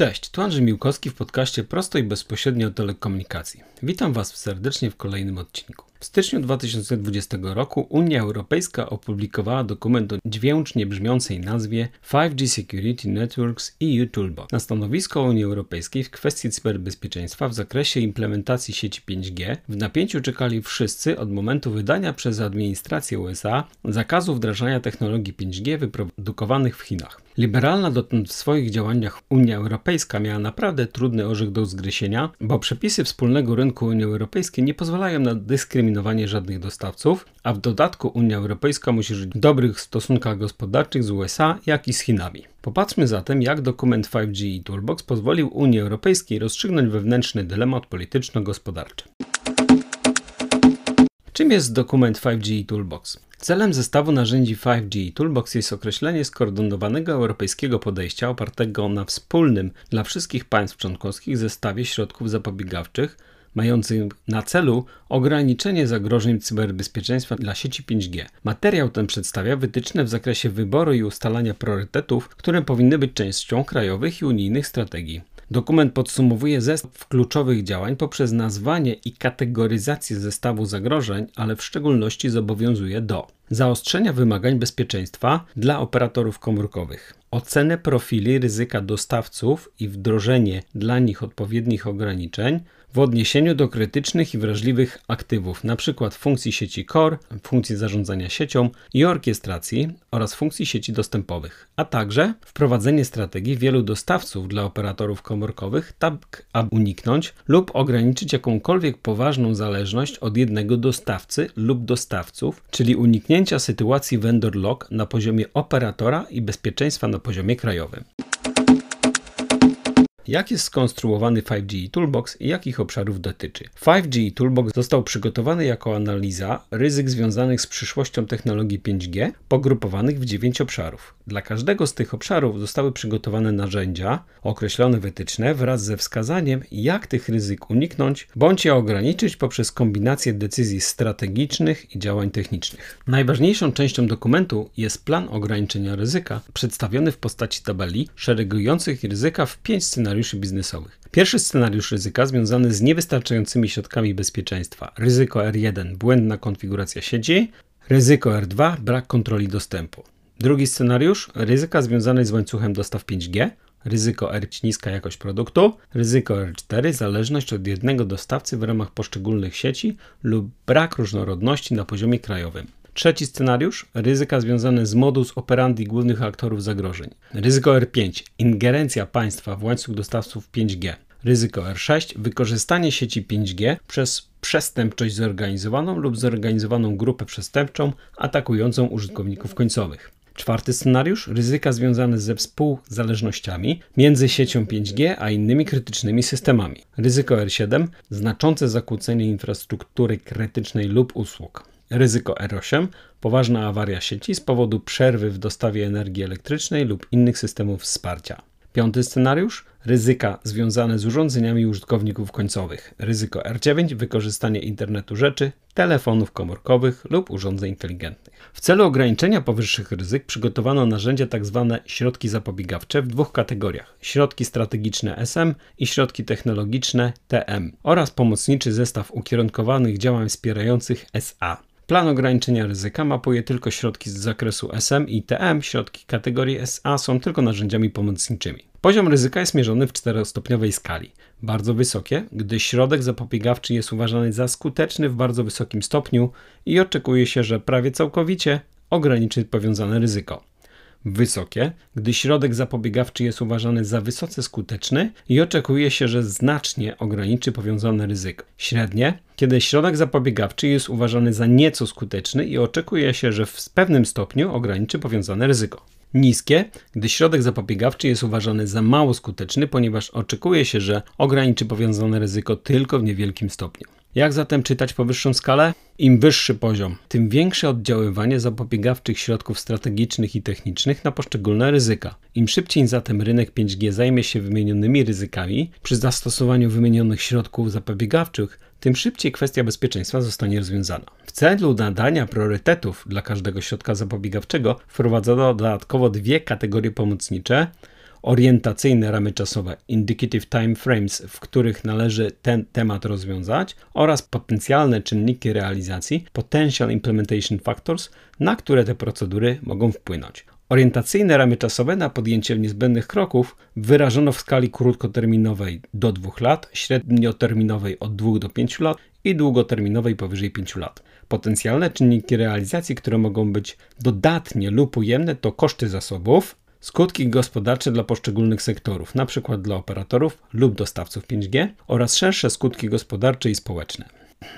Cześć, tu Andrzej Miłkowski w podcaście Prosto i Bezpośrednio o telekomunikacji. Witam Was serdecznie w kolejnym odcinku. W styczniu 2020 roku Unia Europejska opublikowała dokument o dźwięcznie brzmiącej nazwie 5G Security Networks EU Toolbox. Na stanowisko Unii Europejskiej w kwestii cyberbezpieczeństwa w zakresie implementacji sieci 5G w napięciu czekali wszyscy od momentu wydania przez administrację USA zakazu wdrażania technologii 5G wyprodukowanych w Chinach. Liberalna dotąd w swoich działaniach Unia Europejska miała naprawdę trudny orzech do zgryzienia, bo przepisy wspólnego rynku Unii Europejskiej nie pozwalają na dyskryminowanie żadnych dostawców, a w dodatku Unia Europejska musi żyć w dobrych stosunkach gospodarczych z USA, jak i z Chinami. Popatrzmy zatem, jak dokument 5G Toolbox pozwolił Unii Europejskiej rozstrzygnąć wewnętrzny dylemat polityczno-gospodarczy. Czym jest dokument 5G Toolbox? Celem zestawu narzędzi 5G Toolbox jest określenie skoordynowanego europejskiego podejścia opartego na wspólnym dla wszystkich państw członkowskich zestawie środków zapobiegawczych mających na celu ograniczenie zagrożeń cyberbezpieczeństwa dla sieci 5G. Materiał ten przedstawia wytyczne w zakresie wyboru i ustalania priorytetów, które powinny być częścią krajowych i unijnych strategii. Dokument podsumowuje zestaw kluczowych działań poprzez nazwanie i kategoryzację zestawu zagrożeń, ale w szczególności zobowiązuje do zaostrzenia wymagań bezpieczeństwa dla operatorów komórkowych, ocenę profili ryzyka dostawców i wdrożenie dla nich odpowiednich ograniczeń w odniesieniu do krytycznych i wrażliwych aktywów, np. funkcji sieci core, funkcji zarządzania siecią i orkiestracji oraz funkcji sieci dostępowych, a także wprowadzenie strategii wielu dostawców dla operatorów komórkowych, tak aby uniknąć lub ograniczyć jakąkolwiek poważną zależność od jednego dostawcy lub dostawców, czyli uniknięcia sytuacji vendor lock na poziomie operatora i bezpieczeństwa na poziomie krajowym. Jak jest skonstruowany 5G Toolbox i jakich obszarów dotyczy? 5G Toolbox został przygotowany jako analiza ryzyk związanych z przyszłością technologii 5G, pogrupowanych w 9 obszarów. Dla każdego z tych obszarów zostały przygotowane narzędzia, określone wytyczne wraz ze wskazaniem, jak tych ryzyk uniknąć bądź je ograniczyć poprzez kombinację decyzji strategicznych i działań technicznych. Najważniejszą częścią dokumentu jest plan ograniczenia ryzyka, przedstawiony w postaci tabeli szeregujących ryzyka w 5 scenariuszy biznesowych. Pierwszy scenariusz ryzyka związany z niewystarczającymi środkami bezpieczeństwa. Ryzyko R1 – błędna konfiguracja sieci. Ryzyko R2 – brak kontroli dostępu. Drugi scenariusz – ryzyka związane z łańcuchem dostaw 5G. Ryzyko R3 – niska jakość produktu. Ryzyko R4 – zależność od jednego dostawcy w ramach poszczególnych sieci lub brak różnorodności na poziomie krajowym. Trzeci scenariusz – ryzyka związane z modus operandi głównych aktorów zagrożeń. Ryzyko R5 – ingerencja państwa w łańcuch dostawców 5G. Ryzyko R6 – wykorzystanie sieci 5G przez przestępczość zorganizowaną lub zorganizowaną grupę przestępczą atakującą użytkowników końcowych. Czwarty scenariusz – ryzyka związane ze współzależnościami między siecią 5G a innymi krytycznymi systemami. Ryzyko R7 – znaczące zakłócenie infrastruktury krytycznej lub usług. Ryzyko R8 – poważna awaria sieci z powodu przerwy w dostawie energii elektrycznej lub innych systemów wsparcia. Piąty scenariusz – ryzyka związane z urządzeniami użytkowników końcowych. Ryzyko R9 – wykorzystanie internetu rzeczy, telefonów komórkowych lub urządzeń inteligentnych. W celu ograniczenia powyższych ryzyk przygotowano narzędzia tzw. środki zapobiegawcze w dwóch kategoriach – środki strategiczne SM i środki technologiczne TM oraz pomocniczy zestaw ukierunkowanych działań wspierających SA. Plan ograniczenia ryzyka mapuje tylko środki z zakresu SM i TM, środki kategorii SA są tylko narzędziami pomocniczymi. Poziom ryzyka jest mierzony w 4-stopniowej skali. Bardzo wysokie, gdy środek zapobiegawczy jest uważany za skuteczny w bardzo wysokim stopniu i oczekuje się, że prawie całkowicie ograniczy powiązane ryzyko. Wysokie, gdy środek zapobiegawczy jest uważany za wysoce skuteczny i oczekuje się, że znacznie ograniczy powiązane ryzyko. Średnie, kiedy środek zapobiegawczy jest uważany za nieco skuteczny i oczekuje się, że w pewnym stopniu ograniczy powiązane ryzyko. Niskie, gdy środek zapobiegawczy jest uważany za mało skuteczny, ponieważ oczekuje się, że ograniczy powiązane ryzyko tylko w niewielkim stopniu. Jak zatem czytać powyższą skalę? Im wyższy poziom, tym większe oddziaływanie zapobiegawczych środków strategicznych i technicznych na poszczególne ryzyka. Im szybciej zatem rynek 5G zajmie się wymienionymi ryzykami, przy zastosowaniu wymienionych środków zapobiegawczych, tym szybciej kwestia bezpieczeństwa zostanie rozwiązana. W celu nadania priorytetów dla każdego środka zapobiegawczego wprowadzono dodatkowo dwie kategorie pomocnicze orientacyjne ramy czasowe, indicative time frames, w których należy ten temat rozwiązać, oraz potencjalne czynniki realizacji, potential implementation factors, na które te procedury mogą wpłynąć. Orientacyjne ramy czasowe na podjęcie niezbędnych kroków wyrażono w skali krótkoterminowej do 2 lat, średnioterminowej od 2 do 5 lat i długoterminowej powyżej 5 lat. Potencjalne czynniki realizacji, które mogą być dodatnie lub ujemne, to koszty zasobów, skutki gospodarcze dla poszczególnych sektorów, np. dla operatorów lub dostawców 5G, oraz szersze skutki gospodarcze i społeczne.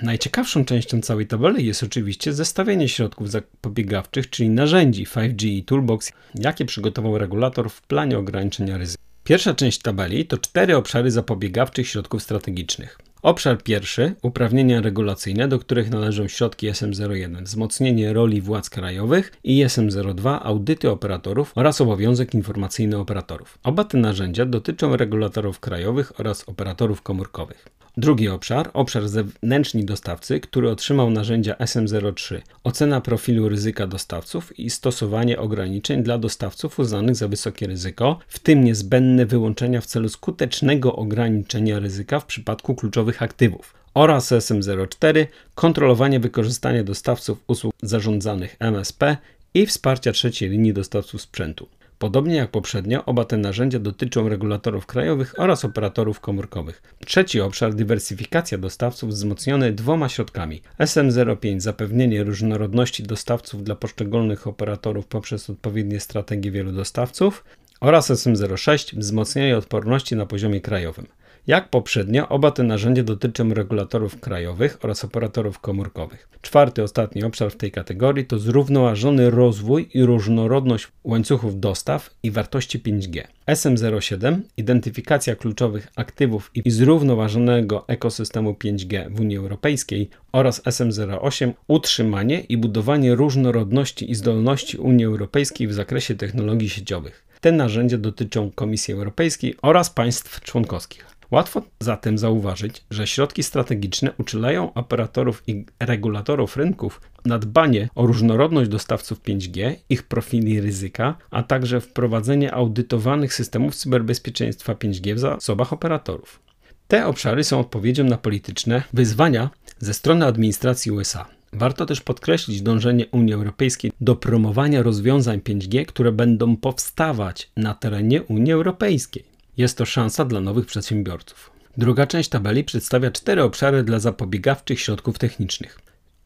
Najciekawszą częścią całej tabeli jest oczywiście zestawienie środków zapobiegawczych, czyli narzędzi 5G i Toolbox, jakie przygotował regulator w planie ograniczenia ryzyka. Pierwsza część tabeli to 4 obszary zapobiegawczych środków strategicznych. Obszar pierwszy, uprawnienia regulacyjne, do których należą środki SM01, wzmocnienie roli władz krajowych i SM02, audyty operatorów oraz obowiązek informacyjny operatorów. Oba te narzędzia dotyczą regulatorów krajowych oraz operatorów komórkowych. Drugi obszar, obszar zewnętrzni dostawcy, który otrzymał narzędzia SM03, ocena profilu ryzyka dostawców i stosowanie ograniczeń dla dostawców uznanych za wysokie ryzyko, w tym niezbędne wyłączenia w celu skutecznego ograniczenia ryzyka w przypadku kluczowych aktywów, oraz SM04, kontrolowanie wykorzystania dostawców usług zarządzanych MSP i wsparcia trzeciej linii dostawców sprzętu. Podobnie jak poprzednio, oba te narzędzia dotyczą regulatorów krajowych oraz operatorów komórkowych. Trzeci obszar, dywersyfikacja dostawców, wzmocniony 2 środkami. SM05, zapewnienie różnorodności dostawców dla poszczególnych operatorów poprzez odpowiednie strategie wielu dostawców, oraz SM06, wzmocnienie odporności na poziomie krajowym. Jak poprzednio, oba te narzędzia dotyczą regulatorów krajowych oraz operatorów komórkowych. Czwarty, ostatni obszar w tej kategorii to zrównoważony rozwój i różnorodność łańcuchów dostaw i wartości 5G. SM07, identyfikacja kluczowych aktywów i zrównoważonego ekosystemu 5G w Unii Europejskiej, oraz SM08, utrzymanie i budowanie różnorodności i zdolności Unii Europejskiej w zakresie technologii sieciowych. Te narzędzia dotyczą Komisji Europejskiej oraz państw członkowskich. Łatwo zatem zauważyć, że środki strategiczne uczulają operatorów i regulatorów rynków na dbanie o różnorodność dostawców 5G, ich profili ryzyka, a także wprowadzenie audytowanych systemów cyberbezpieczeństwa 5G w zasobach operatorów. Te obszary są odpowiedzią na polityczne wyzwania ze strony administracji USA. Warto też podkreślić dążenie Unii Europejskiej do promowania rozwiązań 5G, które będą powstawać na terenie Unii Europejskiej. Jest to szansa dla nowych przedsiębiorców. Druga część tabeli przedstawia 4 obszary dla zapobiegawczych środków technicznych.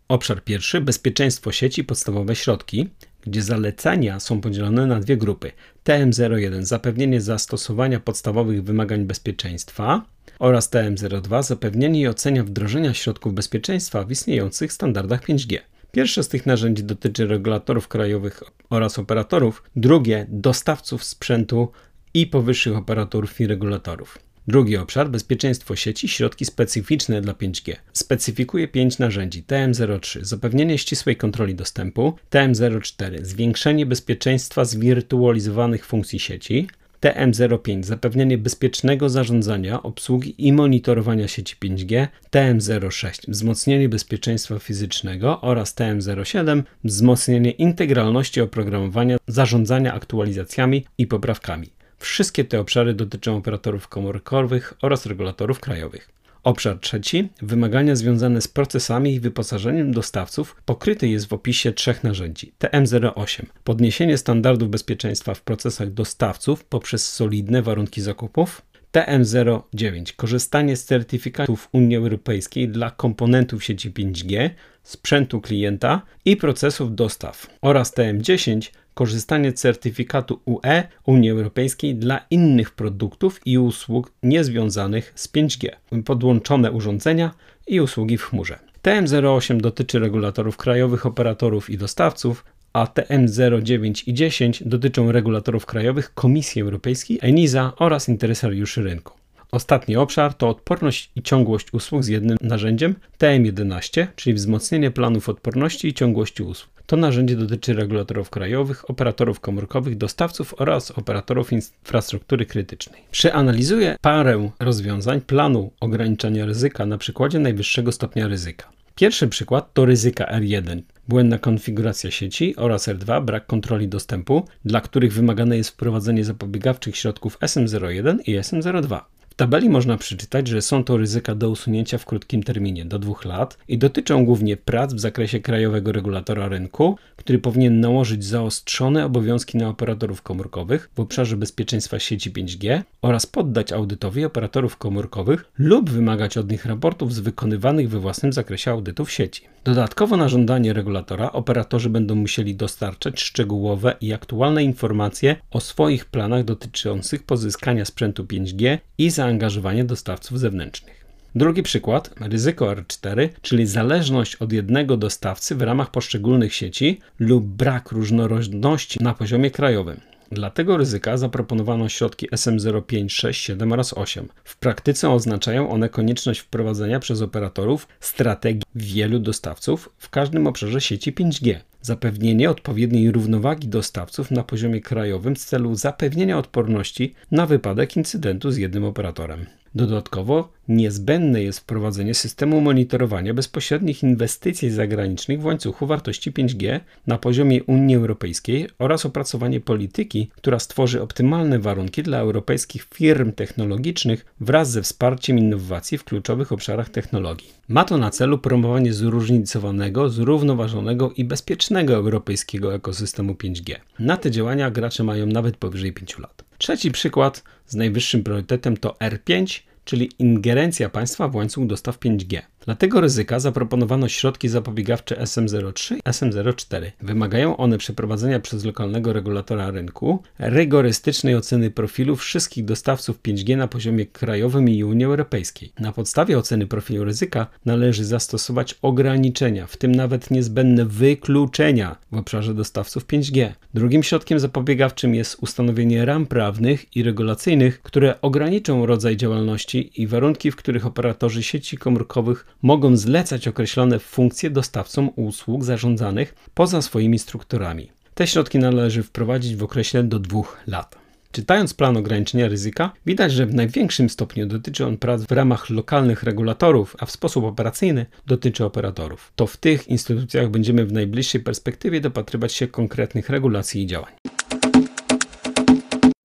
Obszar pierwszy, bezpieczeństwo sieci, podstawowe środki, gdzie zalecenia są podzielone na 2 grupy. TM01, zapewnienie zastosowania podstawowych wymagań bezpieczeństwa, oraz TM02, zapewnienie i ocena wdrożenia środków bezpieczeństwa w istniejących standardach 5G. Pierwsze z tych narzędzi dotyczy regulatorów krajowych oraz operatorów, drugie dostawców sprzętu i powyższych operatorów i regulatorów. Drugi obszar, bezpieczeństwo sieci, środki specyficzne dla 5G. Specyfikuje 5 narzędzi. TM03, zapewnienie ścisłej kontroli dostępu. TM04, zwiększenie bezpieczeństwa zwirtualizowanych funkcji sieci. TM05, zapewnienie bezpiecznego zarządzania, obsługi i monitorowania sieci 5G. TM06, wzmocnienie bezpieczeństwa fizycznego, oraz TM07, wzmocnienie integralności oprogramowania, zarządzania aktualizacjami i poprawkami. Wszystkie te obszary dotyczą operatorów komórkowych oraz regulatorów krajowych. Obszar trzeci, wymagania związane z procesami i wyposażeniem dostawców, pokryty jest w opisie 3 narzędzi. TM08, podniesienie standardów bezpieczeństwa w procesach dostawców poprzez solidne warunki zakupów. TM09, korzystanie z certyfikatów Unii Europejskiej dla komponentów sieci 5G, sprzętu klienta i procesów dostaw, oraz TM10, korzystanie z certyfikatu UE Unii Europejskiej dla innych produktów i usług niezwiązanych z 5G, podłączone urządzenia i usługi w chmurze. TM08 dotyczy regulatorów krajowych, operatorów i dostawców, a TM09 i 10 dotyczą regulatorów krajowych, Komisji Europejskiej, ENISA oraz interesariuszy rynku. Ostatni obszar to odporność i ciągłość usług z jednym narzędziem, TM11, czyli wzmocnienie planów odporności i ciągłości usług. To narzędzie dotyczy regulatorów krajowych, operatorów komórkowych, dostawców oraz operatorów infrastruktury krytycznej. Przeanalizuję parę rozwiązań planu ograniczania ryzyka na przykładzie najwyższego stopnia ryzyka. Pierwszy przykład to ryzyka R1. Błędna konfiguracja sieci oraz R2, brak kontroli dostępu, dla których wymagane jest wprowadzenie zapobiegawczych środków SM01 i SM02. W tabeli można przeczytać, że są to ryzyka do usunięcia w krótkim terminie, do 2 lat, i dotyczą głównie prac w zakresie krajowego regulatora rynku, który powinien nałożyć zaostrzone obowiązki na operatorów komórkowych w obszarze bezpieczeństwa sieci 5G oraz poddać audytowi operatorów komórkowych lub wymagać od nich raportów z wykonywanych we własnym zakresie audytów sieci. Dodatkowo na żądanie regulatora operatorzy będą musieli dostarczać szczegółowe i aktualne informacje o swoich planach dotyczących pozyskania sprzętu 5G i zaangażowania dostawców zewnętrznych. Drugi przykład, ryzyko R4, czyli zależność od jednego dostawcy w ramach poszczególnych sieci lub brak różnorodności na poziomie krajowym. Dla tego ryzyka zaproponowano środki SM05, 6, 7 oraz 8. W praktyce oznaczają one konieczność wprowadzenia przez operatorów strategii wielu dostawców w każdym obszarze sieci 5G. Zapewnienie odpowiedniej równowagi dostawców na poziomie krajowym w celu zapewnienia odporności na wypadek incydentu z jednym operatorem. Dodatkowo niezbędne jest wprowadzenie systemu monitorowania bezpośrednich inwestycji zagranicznych w łańcuchu wartości 5G na poziomie Unii Europejskiej oraz opracowanie polityki, która stworzy optymalne warunki dla europejskich firm technologicznych wraz ze wsparciem innowacji w kluczowych obszarach technologii. Ma to na celu promowanie zróżnicowanego, zrównoważonego i bezpiecznego europejskiego ekosystemu 5G. Na te działania gracze mają nawet powyżej 5 lat. Trzeci przykład z najwyższym priorytetem to R5, czyli ingerencja państwa w łańcuch dostaw 5G. Dla tego ryzyka zaproponowano środki zapobiegawcze SM03 i SM04. Wymagają one przeprowadzenia przez lokalnego regulatora rynku rygorystycznej oceny profilu wszystkich dostawców 5G na poziomie krajowym i Unii Europejskiej. Na podstawie oceny profilu ryzyka należy zastosować ograniczenia, w tym nawet niezbędne wykluczenia w obszarze dostawców 5G. Drugim środkiem zapobiegawczym jest ustanowienie ram prawnych i regulacyjnych, które ograniczą rodzaj działalności i warunki, w których operatorzy sieci komórkowych mogą zlecać określone funkcje dostawcom usług zarządzanych poza swoimi strukturami. Te środki należy wprowadzić w okresie do 2 lat. Czytając plan ograniczenia ryzyka, widać, że w największym stopniu dotyczy on prac w ramach lokalnych regulatorów, a w sposób operacyjny dotyczy operatorów. To w tych instytucjach będziemy w najbliższej perspektywie dopatrywać się konkretnych regulacji i działań.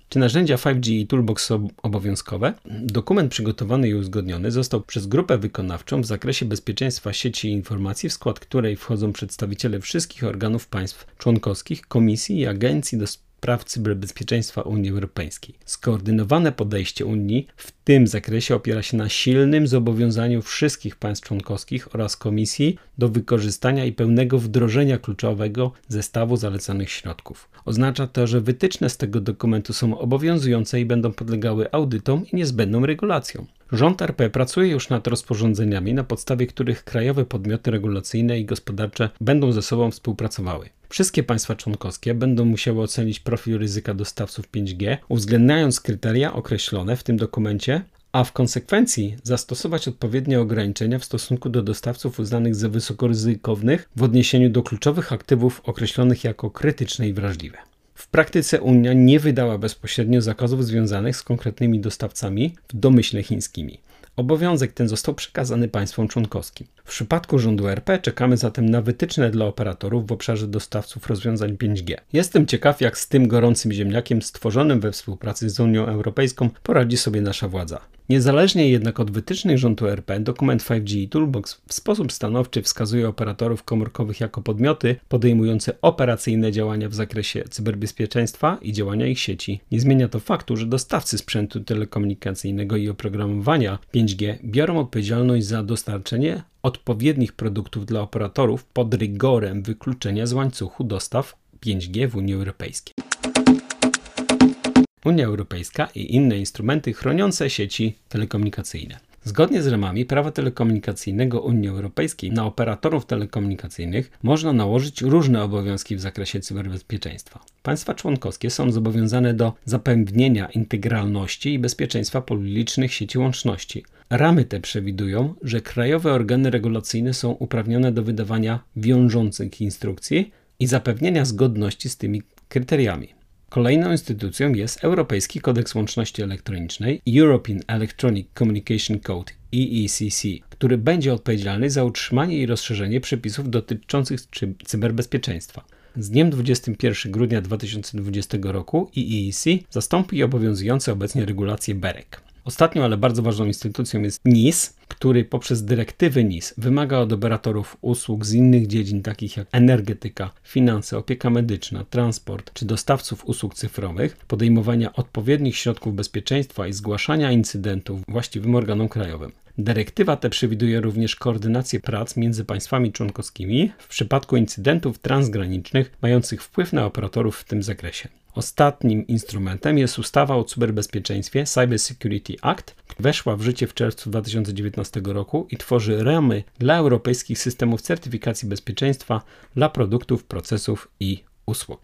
Czy narzędzia 5G i Toolbox są obowiązkowe? Dokument przygotowany i uzgodniony został przez grupę wykonawczą w zakresie bezpieczeństwa sieci i informacji, w skład której wchodzą przedstawiciele wszystkich organów państw członkowskich, komisji i agencji do spraw cyberbezpieczeństwa Unii Europejskiej. Skoordynowane podejście Unii w tym zakresie opiera się na silnym zobowiązaniu wszystkich państw członkowskich oraz Komisji do wykorzystania i pełnego wdrożenia kluczowego zestawu zalecanych środków. Oznacza to, że wytyczne z tego dokumentu są obowiązujące i będą podlegały audytom i niezbędną regulacjom. Rząd RP pracuje już nad rozporządzeniami, na podstawie których krajowe podmioty regulacyjne i gospodarcze będą ze sobą współpracowały. Wszystkie państwa członkowskie będą musiały ocenić profil ryzyka dostawców 5G, uwzględniając kryteria określone w tym dokumencie, a w konsekwencji zastosować odpowiednie ograniczenia w stosunku do dostawców uznanych za wysokoryzykownych w odniesieniu do kluczowych aktywów określonych jako krytyczne i wrażliwe. W praktyce Unia nie wydała bezpośrednio zakazów związanych z konkretnymi dostawcami, w domyśle chińskimi. Obowiązek ten został przekazany państwom członkowskim. W przypadku rządu RP czekamy zatem na wytyczne dla operatorów w obszarze dostawców rozwiązań 5G. Jestem ciekaw, jak z tym gorącym ziemniakiem stworzonym we współpracy z Unią Europejską poradzi sobie nasza władza. Niezależnie jednak od wytycznych rządu RP, dokument 5G i Toolbox w sposób stanowczy wskazuje operatorów komórkowych jako podmioty podejmujące operacyjne działania w zakresie cyberbezpieczeństwa i działania ich sieci. Nie zmienia to faktu, że dostawcy sprzętu telekomunikacyjnego i oprogramowania 5G biorą odpowiedzialność za dostarczenie odpowiednich produktów dla operatorów pod rygorem wykluczenia z łańcuchu dostaw 5G w Unii Europejskiej. Unia Europejska i inne instrumenty chroniące sieci telekomunikacyjne. Zgodnie z ramami prawa telekomunikacyjnego Unii Europejskiej na operatorów telekomunikacyjnych można nałożyć różne obowiązki w zakresie cyberbezpieczeństwa. Państwa członkowskie są zobowiązane do zapewnienia integralności i bezpieczeństwa publicznych sieci łączności. Ramy te przewidują, że krajowe organy regulacyjne są uprawnione do wydawania wiążących instrukcji i zapewnienia zgodności z tymi kryteriami. Kolejną instytucją jest Europejski Kodeks Łączności Elektronicznej European Electronic Communication Code EECC, który będzie odpowiedzialny za utrzymanie i rozszerzenie przepisów dotyczących cyberbezpieczeństwa. Z dniem 21 grudnia 2020 roku EECC zastąpi obowiązujące obecnie regulacje BEREC. Ostatnią, ale bardzo ważną instytucją jest NIS, który poprzez dyrektywy NIS wymaga od operatorów usług z innych dziedzin takich jak energetyka, finanse, opieka medyczna, transport czy dostawców usług cyfrowych podejmowania odpowiednich środków bezpieczeństwa i zgłaszania incydentów właściwym organom krajowym. Dyrektywa ta przewiduje również koordynację prac między państwami członkowskimi w przypadku incydentów transgranicznych mających wpływ na operatorów w tym zakresie. Ostatnim instrumentem jest ustawa o cyberbezpieczeństwie Cyber Security Act, weszła w życie w czerwcu 2019 roku i tworzy ramy dla europejskich systemów certyfikacji bezpieczeństwa dla produktów, procesów i usług.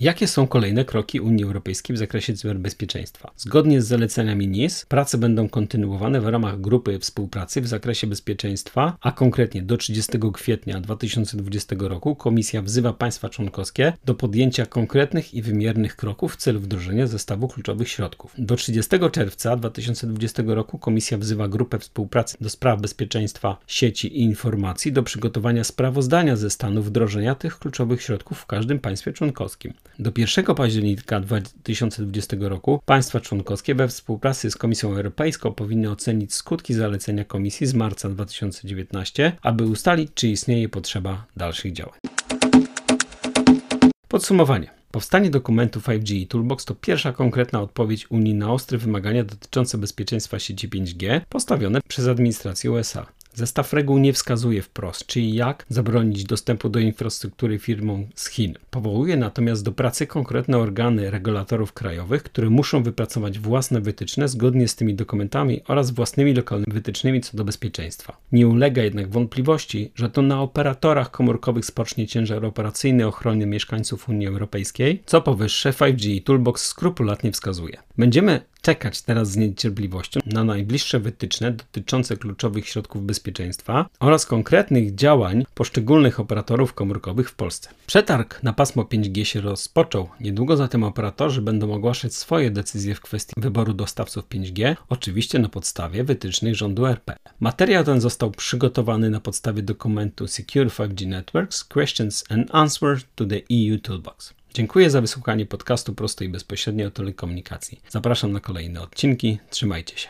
Jakie są kolejne kroki Unii Europejskiej w zakresie cyberbezpieczeństwa? Zgodnie z zaleceniami NIS prace będą kontynuowane w ramach grupy współpracy w zakresie bezpieczeństwa, a konkretnie do 30 kwietnia 2020 roku Komisja wzywa państwa członkowskie do podjęcia konkretnych i wymiernych kroków w celu wdrożenia zestawu kluczowych środków. Do 30 czerwca 2020 roku Komisja wzywa grupę współpracy do spraw bezpieczeństwa sieci i informacji do przygotowania sprawozdania ze stanu wdrożenia tych kluczowych środków w każdym państwie członkowskim. Do 1 października 2020 roku państwa członkowskie we współpracy z Komisją Europejską powinny ocenić skutki zalecenia Komisji z marca 2019, aby ustalić, czy istnieje potrzeba dalszych działań. Podsumowanie. Powstanie dokumentu 5G Toolbox to pierwsza konkretna odpowiedź Unii na ostre wymagania dotyczące bezpieczeństwa sieci 5G postawione przez administrację USA. Zestaw reguł nie wskazuje wprost, czy i jak zabronić dostępu do infrastruktury firmom z Chin. Powołuje natomiast do pracy konkretne organy regulatorów krajowych, które muszą wypracować własne wytyczne zgodnie z tymi dokumentami oraz własnymi lokalnymi wytycznymi co do bezpieczeństwa. Nie ulega jednak wątpliwości, że to na operatorach komórkowych spocznie ciężar operacyjny ochrony mieszkańców Unii Europejskiej, co powyższe 5G Toolbox skrupulatnie wskazuje. Będziemy czekać teraz z niecierpliwością na najbliższe wytyczne dotyczące kluczowych środków bezpieczeństwa oraz konkretnych działań poszczególnych operatorów komórkowych w Polsce. Przetarg na pasmo 5G się rozpoczął. Niedługo zatem operatorzy będą ogłaszać swoje decyzje w kwestii wyboru dostawców 5G, oczywiście na podstawie wytycznych rządu RP. Materiał ten został przygotowany na podstawie dokumentu Secure 5G Networks – Questions and Answers to the EU Toolbox. Dziękuję za wysłuchanie podcastu Prosto i Bezpośrednio o Telekomunikacji. Zapraszam na kolejne odcinki. Trzymajcie się.